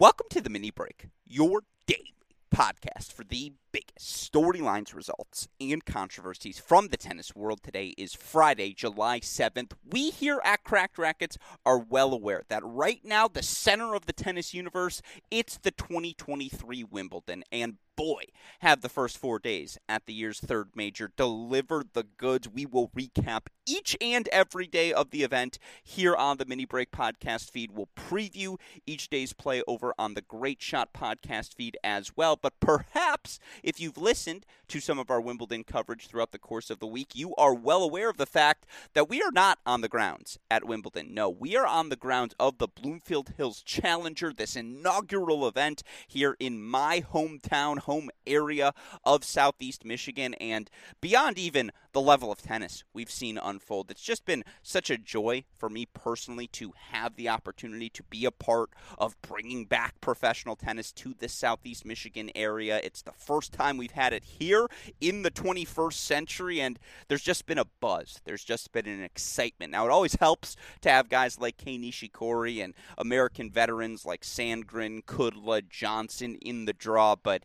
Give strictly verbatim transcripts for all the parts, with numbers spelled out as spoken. Welcome to the Mini Break, your daily podcast for the biggest storylines, results, and controversies from the tennis world. Today is Friday, July seventh. We here at Cracked Rackets are well aware that right now, the center of the tennis universe, it's the twenty twenty-three Wimbledon, and boy, have the first four days at the year's third major delivered the goods. We will recap each and every day of the event here on the Mini Break podcast feed. We'll preview each day's play over on the Great Shot podcast feed as well. But perhaps if you've listened to some of our Wimbledon coverage throughout the course of the week, you are well aware of the fact that we are not on the grounds at Wimbledon. No, we are on the grounds of the Bloomfield Hills Challenger, this inaugural event here in my hometown, home area of Southeast Michigan, and beyond even the level of tennis we've seen unfold. It's just been such a joy for me personally to have the opportunity to be a part of bringing back professional tennis to the Southeast Michigan area. It's the first time we've had it here in the twenty-first century, and there's just been a buzz. There's just been an excitement. Now, it always helps to have guys like Kei Nishikori and American veterans like Sandgren, Kudla, Johnson in the draw, but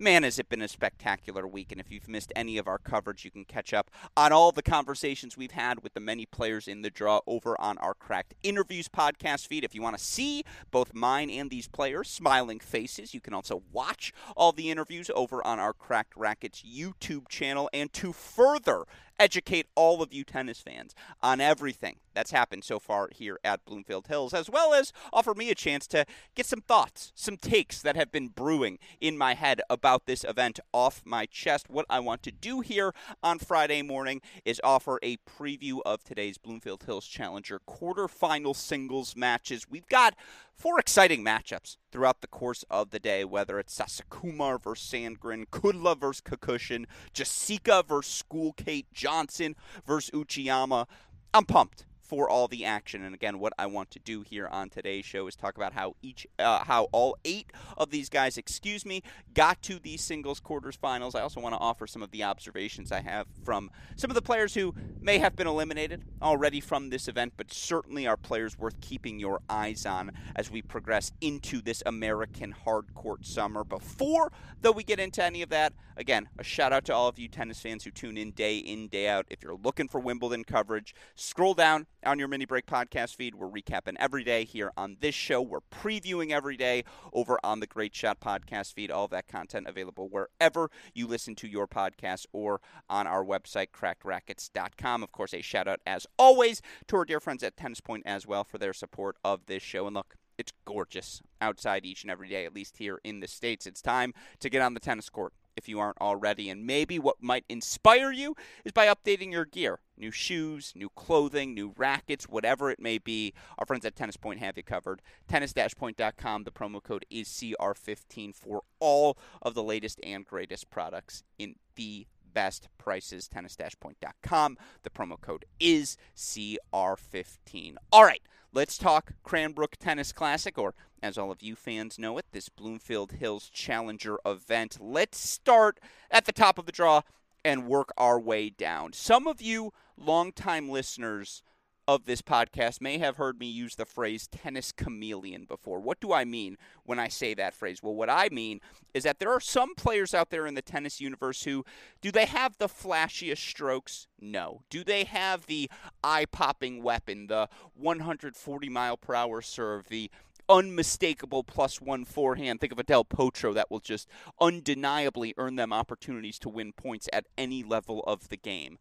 man, has it been a spectacular week, and if you've missed any of our coverage, you can catch up on all the conversations we've had with the many players in the draw over on our Cracked Interviews podcast feed. If you want to see both mine and these players' smiling faces, you can also watch all the interviews over on our Cracked Rackets YouTube channel, and to further educate all of you tennis fans on everything that's happened so far here at Bloomfield Hills, as well as offer me a chance to get some thoughts, some takes that have been brewing in my head about this event off my chest. What I want to do here on Friday morning is offer a preview of today's Bloomfield Hills Challenger quarterfinal singles matches. We've got four exciting matchups throughout the course of the day, whether it's Sasikumar versus Sandgren, Kudla versus Kukushkin, Jasika versus Schoolkate, Johnson versus Uchiyama. I'm pumped for all the action. And again, what I want to do here on today's show is talk about how each, uh, how all eight of these guys, excuse me, got to these singles quarterfinals. I also want to offer some of the observations I have from some of the players who may have been eliminated already from this event, but certainly are players worth keeping your eyes on as we progress into this American hardcourt summer. Before, though, we get into any of that, again, a shout out to all of you tennis fans who tune in day in, day out. If you're looking for Wimbledon coverage, scroll down on your Mini Break podcast feed. We're recapping every day here on this show. We're previewing every day over on the Great Shot podcast feed. All that content available wherever you listen to your podcasts or on our website, cracked rackets dot com. Of course, a shout out as always to our dear friends at Tennis Point as well for their support of this show. And look, it's gorgeous outside each and every day, at least here in the States. It's time to get on the tennis court if you aren't already, and maybe what might inspire you is by updating your gear. New shoes, new clothing, new rackets, whatever it may be. Our friends at Tennis Point have you covered. tennis point dot com. The promo code is C R fifteen for all of the latest and greatest products in the best prices. tennis point dot com. The promo code is C R fifteen. All right, let's talk Cranbrook Tennis Classic, or as all of you fans know it, this Bloomfield Hills Challenger event. Let's start at the top of the draw and work our way down. Some of you longtime listeners of this podcast may have heard me use the phrase tennis chameleon before. What do I mean when I say that phrase? Well, what I mean is that there are some players out there in the tennis universe who, do they have the flashiest strokes? No. Do they have the eye-popping weapon, the one hundred forty mile per hour serve, the unmistakable plus one forehand? Think of Adel Potro. That will just undeniably earn them opportunities to win points at any level of the game.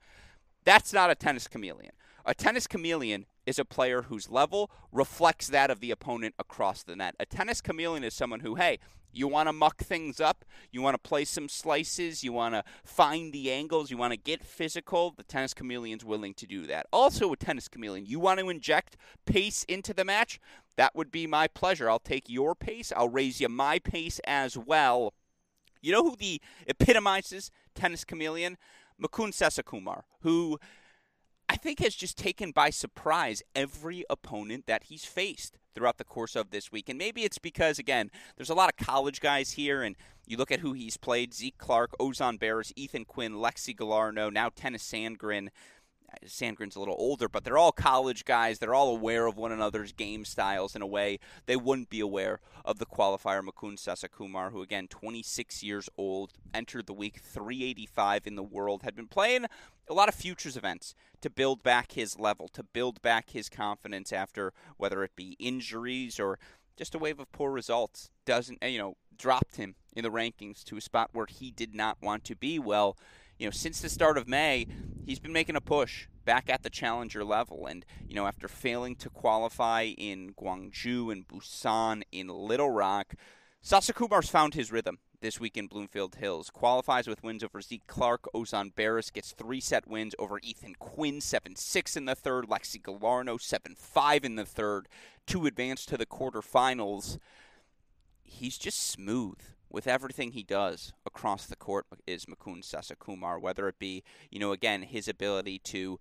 That's not a tennis chameleon. A tennis chameleon is a player whose level reflects that of the opponent across the net. A tennis chameleon is someone who, hey, you want to muck things up, you want to play some slices, you want to find the angles, you want to get physical. The tennis chameleon's willing to do that. Also, a tennis chameleon, you want to inject pace into the match? That would be my pleasure. I'll take your pace. I'll raise you my pace as well. You know who the epitomizes tennis chameleon? Mukund Sasikumar, who I think has just taken by surprise every opponent that he's faced throughout the course of this week. And maybe it's because, again, there's a lot of college guys here, and you look at who he's played: Zeke Clark, Ozan Baris, Ethan Quinn, Lexi Galarneau, now Tennys Sandgren. Sandgren's a little older, but they're all college guys. They're all aware of one another's game styles in a way they wouldn't be aware of the qualifier Mukund Sasikumar, who, again, twenty-six years old, entered the week three eighty-five in the world, had been playing a lot of futures events to build back his level, to build back his confidence after, whether it be injuries or just a wave of poor results, doesn't, you know, dropped him in the rankings to a spot where he did not want to be. Well, you know, since the start of May, he's been making a push back at the challenger level. And, you know, after failing to qualify in Guangzhou, in Busan, in Little Rock, Sasikumar's found his rhythm this week in Bloomfield Hills. Qualifies with wins over Zeke Clark, Ozan Baris, gets three-set wins over Ethan Quinn, seven six in the third, Lexi Galarneau, seven five in the third, to advance to the quarterfinals. He's just smooth with everything he does across the court is Mukund Sasikumar, whether it be, you know, again, his ability to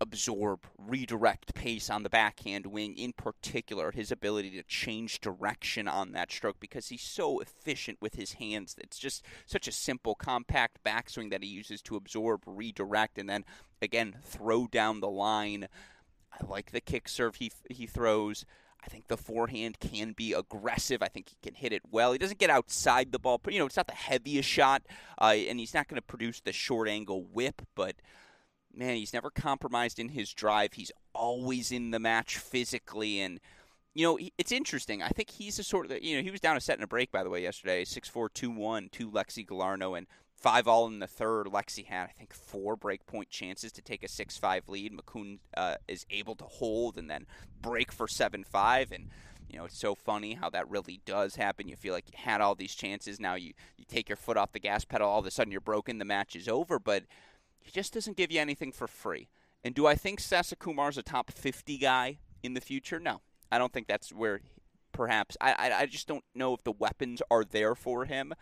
absorb, redirect pace on the backhand wing, in particular, his ability to change direction on that stroke because he's so efficient with his hands. It's just such a simple, compact backswing that he uses to absorb, redirect, and then, again, throw down the line. I like the kick serve he he throws. I think the forehand can be aggressive. I think he can hit it well. He doesn't get outside the ball. You know, it's not the heaviest shot, uh, and he's not going to produce the short angle whip, but, man, he's never compromised in his drive. He's always in the match physically, and, you know, it's interesting. I think he's a sort of, you know, he was down a set and a break, by the way, yesterday, six four, two one, to Lexi Galarneau, and five all in the third. Lexi had, I think, four breakpoint chances to take a six five lead. Mukund uh, is able to hold and then break for seven five. And, you know, it's so funny how that really does happen. You feel like you had all these chances. Now you, you take your foot off the gas pedal. All of a sudden you're broken. The match is over. But he just doesn't give you anything for free. And do I think Sasikumar's a top fifty guy in the future? No. I don't think that's where perhaps – I I just don't know if the weapons are there for him.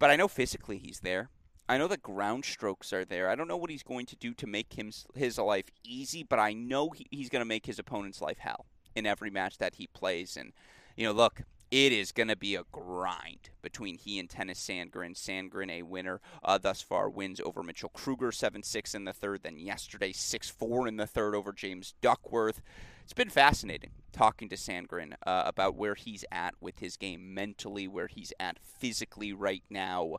But I know physically he's there. I know the ground strokes are there. I don't know what he's going to do to make him his life easy, but I know he, he's going to make his opponent's life hell in every match that he plays. And, you know, look, it is going to be a grind between he and Tennys Sandgren. Sandgren, a winner uh, thus far, wins over Mitchell Krueger, seven six in the third. Then yesterday, six four in the third over James Duckworth. It's been fascinating talking to Sandgren uh, about where he's at with his game mentally, where he's at physically right now.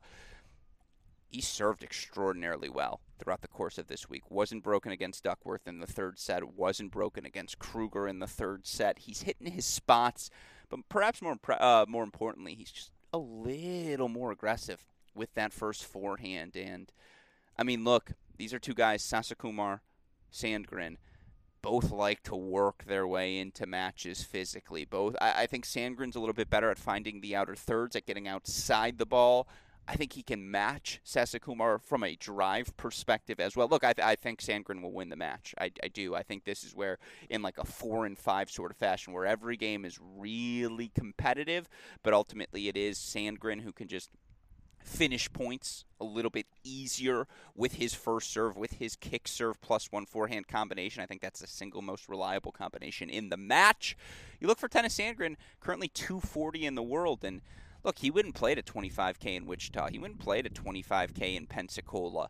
He served extraordinarily well throughout the course of this week. Wasn't broken against Duckworth in the third set. Wasn't broken against Krueger in the third set. He's hitting his spots. But perhaps more uh, more importantly, he's just a little more aggressive with that first forehand. And, I mean, look, these are two guys, Sasikumar, Sandgren, both like to work their way into matches physically. Both, I, I think Sandgren's a little bit better at finding the outer thirds, at getting outside the ball. I think he can match Sasikumar from a drive perspective as well. Look, I, th- I think Sandgren will win the match. I, I do. I think this is where, in like a four and five sort of fashion, where every game is really competitive, but ultimately it is Sandgren who can just finish points a little bit easier with his first serve, with his kick serve plus one forehand combination. I think that's the single most reliable combination in the match. You look for Tennys Sandgren, currently two forty in the world, and look, he wouldn't play at twenty-five K in Wichita. He wouldn't play at twenty-five K in Pensacola.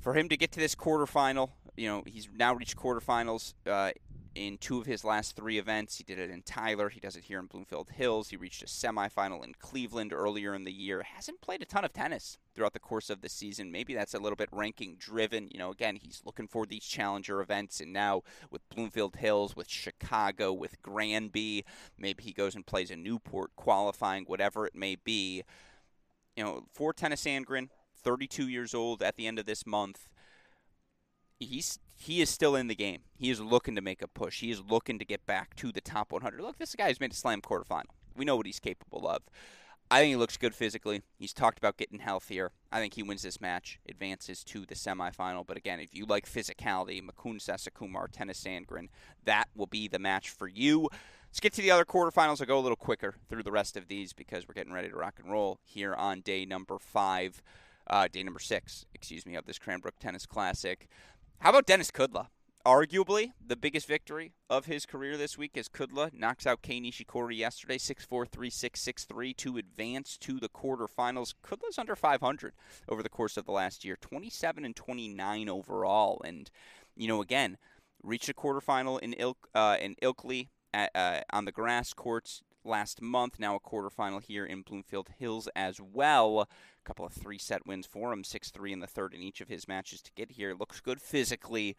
For him to get to this quarterfinal, you know, he's now reached quarterfinals uh, in two of his last three events. He did it in Tyler. He does it here in Bloomfield Hills. He reached a semifinal in Cleveland earlier in the year. Hasn't played a ton of tennis throughout the course of the season. Maybe that's a little bit ranking-driven. You know, again, he's looking for these challenger events, and now with Bloomfield Hills, with Chicago, with Granby, maybe he goes and plays in Newport, qualifying, whatever it may be. You know, for Tennys Sandgren, thirty-two years old at the end of this month, he's he is still in the game. He is looking to make a push. He is looking to get back to the top one hundred. Look, this guy has made a slam quarterfinal. We know what he's capable of. I think he looks good physically. He's talked about getting healthier. I think he wins this match, advances to the semifinal. But again, if you like physicality, Mukund Sasikumar, Tennys Sandgren, that will be the match for you. Let's get to the other quarterfinals. I'll go a little quicker through the rest of these because we're getting ready to rock and roll here on day number five. Uh, day number six, excuse me, of this Cranbrook Tennis Classic. How about Dennis Kudla? arguably the biggest victory of his career this week as Kudla knocks out Kei Nishikori yesterday, six four, three six, six three, to advance to the quarterfinals. Kudla's under five hundred over the course of the last year, twenty-seven and twenty-nine overall. And, you know, again, reached a quarterfinal in Il- uh, in Ilkley at, uh, on the grass courts last month, now a quarterfinal here in Bloomfield Hills as well. A couple of three-set wins for him, six three in the third in each of his matches to get here. Looks good physically.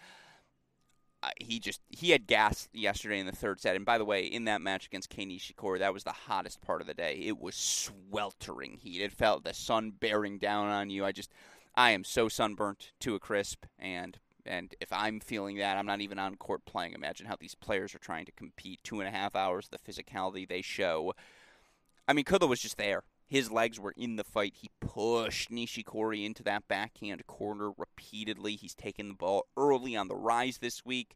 He just he had gas yesterday in the third set. And by the way, in that match against Kei Nishikori, that was the hottest part of the day. It was sweltering heat. It felt the sun bearing down on you. I just I am so sunburnt to a crisp, and and if I'm feeling that, I'm not even on court playing. Imagine how these players are trying to compete. Two and a half hours, the physicality they show. I mean, Kudla was just there. His legs were in the fight. He pushed Nishikori into that backhand corner repeatedly. He's taken the ball early on the rise this week.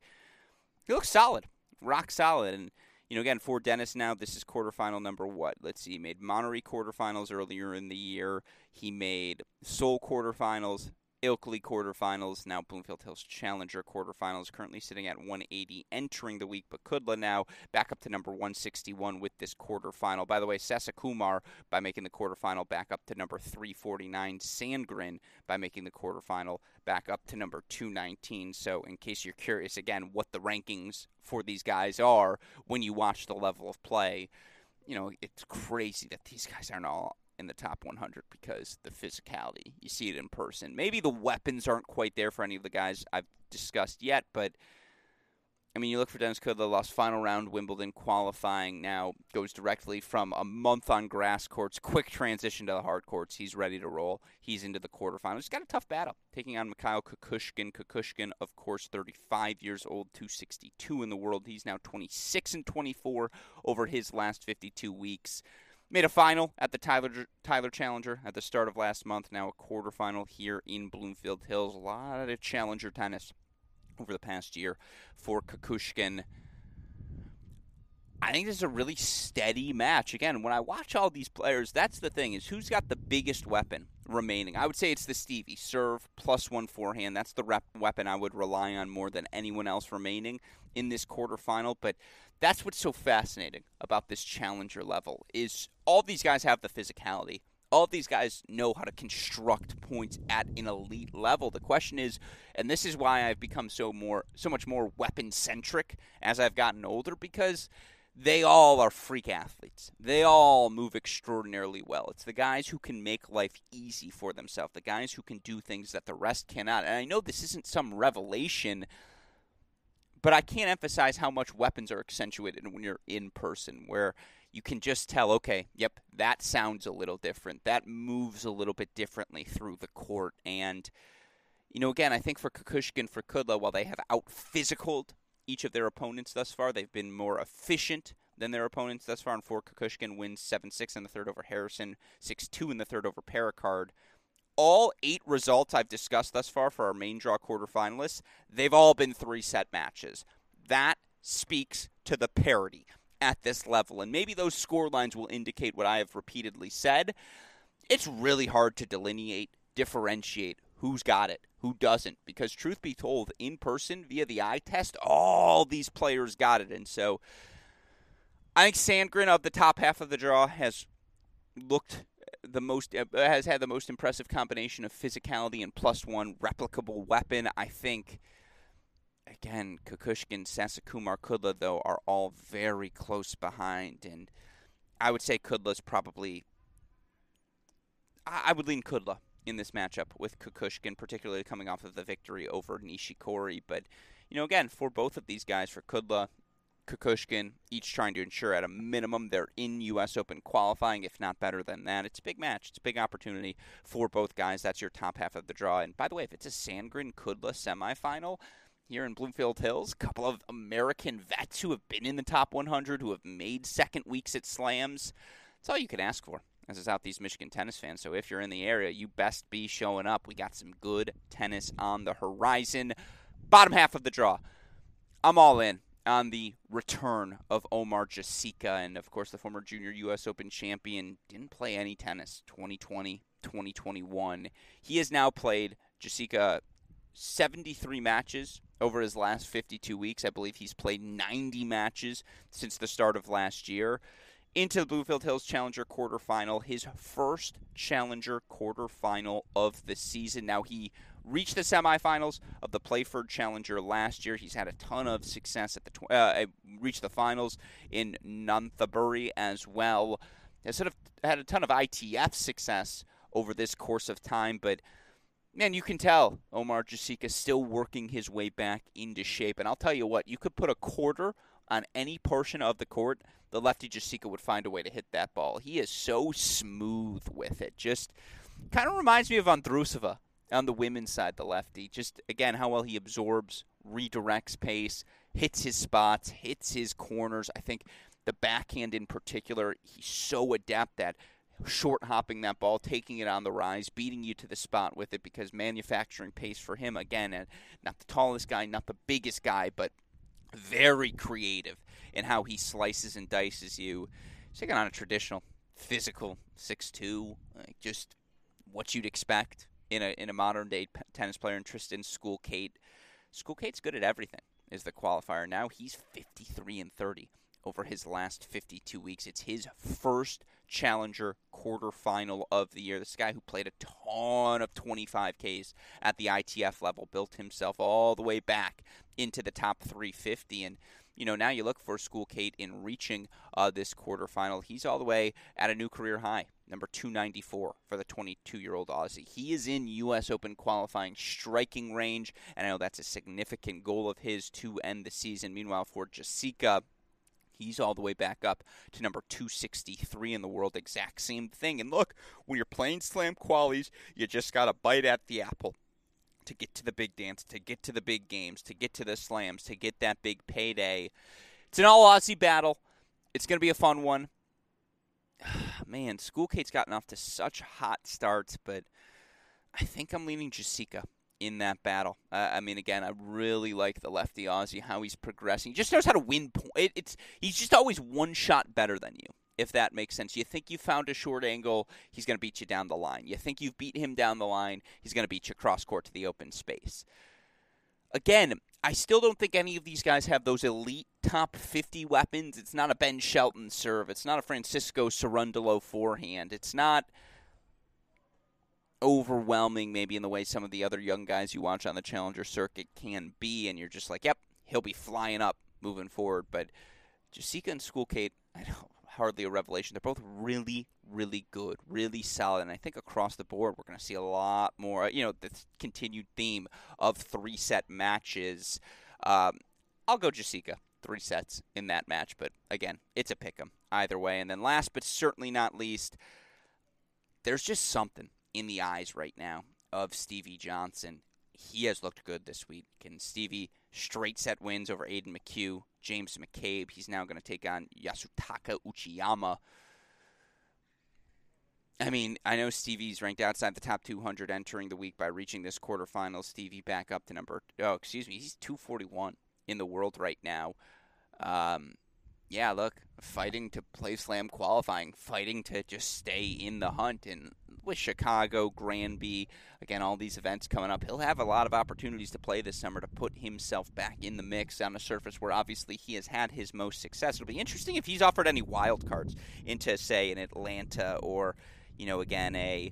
He looks solid, rock solid. And, you know, again, for Dennis now, this is quarterfinal number what? Let's see, he made Monterey quarterfinals earlier in the year. He made Seoul quarterfinals, Ilkley quarterfinals, now Bloomfield Hills Challenger quarterfinals, currently sitting at one eighty entering the week, but Kudla now back up to number one sixty-one with this quarterfinal. By the way, Sasikumar, by making the quarterfinal, back up to number three forty-nine. Sandgren, by making the quarterfinal, back up to number two nineteen. So in case you're curious, again, what the rankings for these guys are when you watch the level of play, you know, it's crazy that these guys aren't all in the top one hundred because the physicality, you see it in person. Maybe the weapons aren't quite there for any of the guys I've discussed yet, but I mean, you look for Dennis Kudla, lost final round Wimbledon qualifying, now goes directly from a month on grass courts, quick transition to the hard courts. He's ready to roll. He's into the quarterfinals. He's got a tough battle, taking on Mikhail Kukushkin. Kukushkin, of course, thirty-five years old, two sixty-two in the world. He's now twenty-six and twenty-four over his last fifty-two weeks. Made a final at the Tyler Tyler Challenger at the start of last month. Now a quarterfinal here in Bloomfield Hills. A lot of challenger tennis over the past year for Kukushkin. I think this is a really steady match. Again, when I watch all these players, that's the thing, is who's got the biggest weapon remaining. I would say it's the Stevie. Serve, plus one forehand. That's the rep- weapon I would rely on more than anyone else remaining in this quarterfinal. But that's what's so fascinating about this challenger level, is all these guys have the physicality. All these guys know how to construct points at an elite level. The question is, and this is why I've become so more, so much more weapon-centric as I've gotten older, because they all are freak athletes. They all move extraordinarily well. It's the guys who can make life easy for themselves, the guys who can do things that the rest cannot. And I know this isn't some revelation, but I can't emphasize how much weapons are accentuated when you're in person, where you can just tell, okay, yep, that sounds a little different. That moves a little bit differently through the court. And, you know, again, I think for Kukushkin, for Kudla, while they have out-physicaled each of their opponents thus far, they've been more efficient than their opponents thus far. And for Kukushkin, wins seven six in the third over Harrison, six two in the third over Paracard. All eight results I've discussed thus far for our main draw quarterfinalists, they've all been three-set matches. That speaks to the parity at this level. And maybe those scorelines will indicate what I have repeatedly said. It's really hard to delineate, differentiate who's got it, who doesn't, because truth be told, in person, via the eye test, all these players got it. And so I think Sandgren, of the top half of the draw, has looked the most, uh, has had the most impressive combination of physicality and plus one replicable weapon. I think, again, Kukushkin, Sasikumar, Kudla, though, are all very close behind. And I would say Kudla's probably, I, I would lean Kudla in this matchup with Kukushkin, particularly coming off of the victory over Nishikori. But, you know, again, for both of these guys, for Kudla, Kukushkin, each trying to ensure at a minimum they're in U S Open qualifying, if not better than that. It's a big match. It's a big opportunity for both guys. That's your top half of the draw. And by the way, if it's a Sandgren-Kudla semifinal here in Bloomfield Hills, a couple of American vets who have been in the top one hundred, who have made second weeks at slams, that's all you can ask for as a Southeast Michigan tennis fan. So if you're in the area, you best be showing up. We got some good tennis on the horizon. Bottom half of the draw, I'm all in on the return of Omar Jasika. And, of course, the former junior U S Open champion didn't play any tennis twenty twenty, twenty twenty-one. He has now played, Jasika seventy-three matches over his last fifty-two weeks. I believe he's played ninety matches since the start of last year. Into the Bloomfield Hills Challenger quarterfinal, his first Challenger quarterfinal of the season. Now, he reached the semifinals of the Playford Challenger last year. He's had a ton of success at the tw- uh, reached the finals in Nunthaburi as well. Has sort of had a ton of I T F success over this course of time, but man, you can tell Omar Jasika still working his way back into shape. And I'll tell you what, you could put a quarter on any portion of the court, the lefty Jasika would find a way to hit that ball. He is so smooth with it. Just kind of reminds me of Andrusova on the women's side, the lefty. Just, again, how well he absorbs, redirects pace, hits his spots, hits his corners. I think the backhand in particular, he's so adept at short hopping that ball, taking it on the rise, beating you to the spot with it, because manufacturing pace for him, again, not the tallest guy, not the biggest guy, but very creative in how he slices and dices you. He's taking on a traditional physical six two, like just what you'd expect in a in a modern-day p- tennis player. And Tristan Schoolkate, Schoolkate's good at everything, is the qualifier. Now he's fifty-three and thirty over his last fifty-two weeks. It's his first Challenger quarterfinal of the year. This guy who played a ton of twenty-five Ks at the I T F level, built himself all the way back into the top three fifty. And, you know, now you look for Schoolkate in reaching uh, this quarterfinal. He's all the way at a new career high, number two ninety-four for the twenty-two-year-old Aussie. He is in U S Open qualifying striking range, and I know that's a significant goal of his to end the season. Meanwhile, for Jasika, he's all the way back up to number two sixty-three in the world. Exact same thing. And look, when you're playing slam qualies, you just got to bite at the apple to get to the big dance, to get to the big games, to get to the slams, to get that big payday. It's an all-Aussie battle. It's going to be a fun one. Man, Schoolkate's gotten off to such hot starts, but I think I'm leaning Jasika in that battle. Uh, I mean, again, I really like the lefty Aussie, how he's progressing. He just knows how to win. Po- it, it's He's just always one shot better than you, if that makes sense. You think you found a short angle, he's going to beat you down the line. You think you've beat him down the line, he's going to beat you cross-court to the open space. Again, I still don't think any of these guys have those elite top fifty weapons. It's not a Ben Shelton serve. It's not a Francisco Cerundolo forehand. It's not overwhelming maybe in the way some of the other young guys you watch on the Challenger circuit can be, and you're just like, yep, he'll be flying up moving forward. But Jasika and Schoolkate, I know, hardly a revelation. They're both really, really good, really solid, and I think across the board we're going to see a lot more, you know, this continued theme of three-set matches. Um, I'll go Jasika, three sets in that match, but again, it's a pick-em either way. And then last but certainly not least, there's just something in the eyes right now of Stevie Johnson. He has looked good this week. And Stevie, straight set wins over Aiden McHugh, James McCabe. He's now going to take on Yasutaka Uchiyama. I mean, I know Stevie's ranked outside the top two hundred entering the week by reaching this quarterfinal. Stevie back up to number, oh, excuse me, he's two forty-one in the world right now. Um, yeah, look, fighting to play slam qualifying, fighting to just stay in the hunt. And with Chicago, Granby, again, all these events coming up, he'll have a lot of opportunities to play this summer to put himself back in the mix on a surface where obviously he has had his most success. It'll be interesting if he's offered any wild cards into, say, an Atlanta or, you know, again, a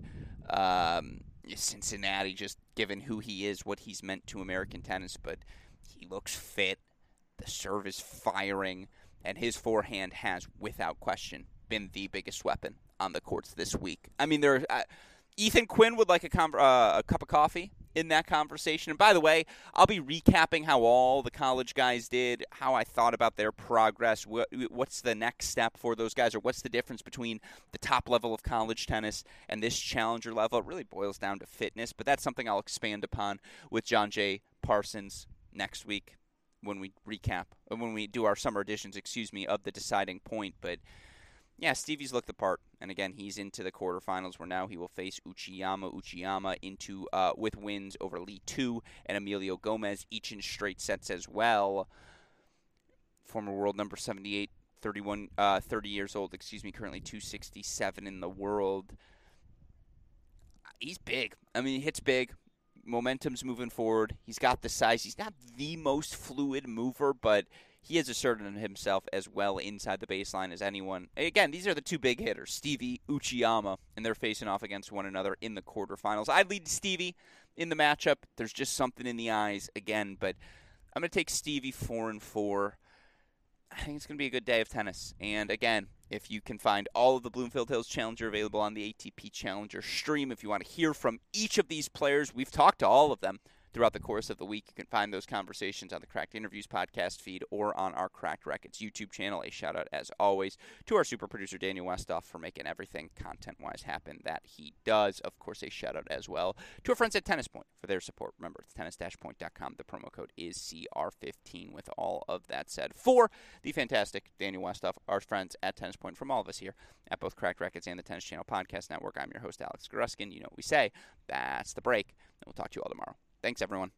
um, Cincinnati, just given who he is, what he's meant to American tennis. But he looks fit, the serve is firing, and his forehand has, without question, been the biggest weapon on the courts this week. I mean, there. Uh, Ethan Quinn would like a, com- uh, a cup of coffee in that conversation. And by the way, I'll be recapping how all the college guys did, how I thought about their progress, wh- what's the next step for those guys, or what's the difference between the top level of college tennis and this Challenger level. It really boils down to fitness, but that's something I'll expand upon with John J. Parsons next week when we recap, when we do our summer editions, excuse me, of the Deciding Point. But yeah, Stevie's looked the part, and again, he's into the quarterfinals where now he will face Uchiyama. Uchiyama into uh, with wins over Lee two and Emilio Gomez, each in straight sets as well. Former world number seventy-eight, thirty-one, uh, thirty years old, excuse me, currently two sixty-seven in the world. He's big. I mean, he hits big. Momentum's moving forward. He's got the size. He's not the most fluid mover, but he has asserted himself as well inside the baseline as anyone. Again, these are the two big hitters, Stevie, Uchiyama, and they're facing off against one another in the quarterfinals. I lead Stevie in the matchup. There's just something in the eyes again, but I'm going to take Stevie four and four. I think it's going to be a good day of tennis. And again, if you can find all of the Bloomfield Hills Challenger available on the A T P Challenger stream, if you want to hear from each of these players, we've talked to all of them throughout the course of the week. You can find those conversations on the Cracked Interviews podcast feed or on our Cracked Rackets YouTube channel. A shout out, as always, to our super producer, Daniel Westhoff, for making everything content-wise happen that he does. Of course, a shout out as well to our friends at Tennis Point for their support. Remember, it's tennis dash point dot com. The promo code is C R fifteen. With all of that said, for the fantastic Daniel Westhoff, our friends at Tennis Point, from all of us here at both Cracked Rackets and the Tennis Channel Podcast Network, I'm your host, Alex Gruskin. You know what we say. That's the break. And we'll talk to you all tomorrow. Thanks, everyone.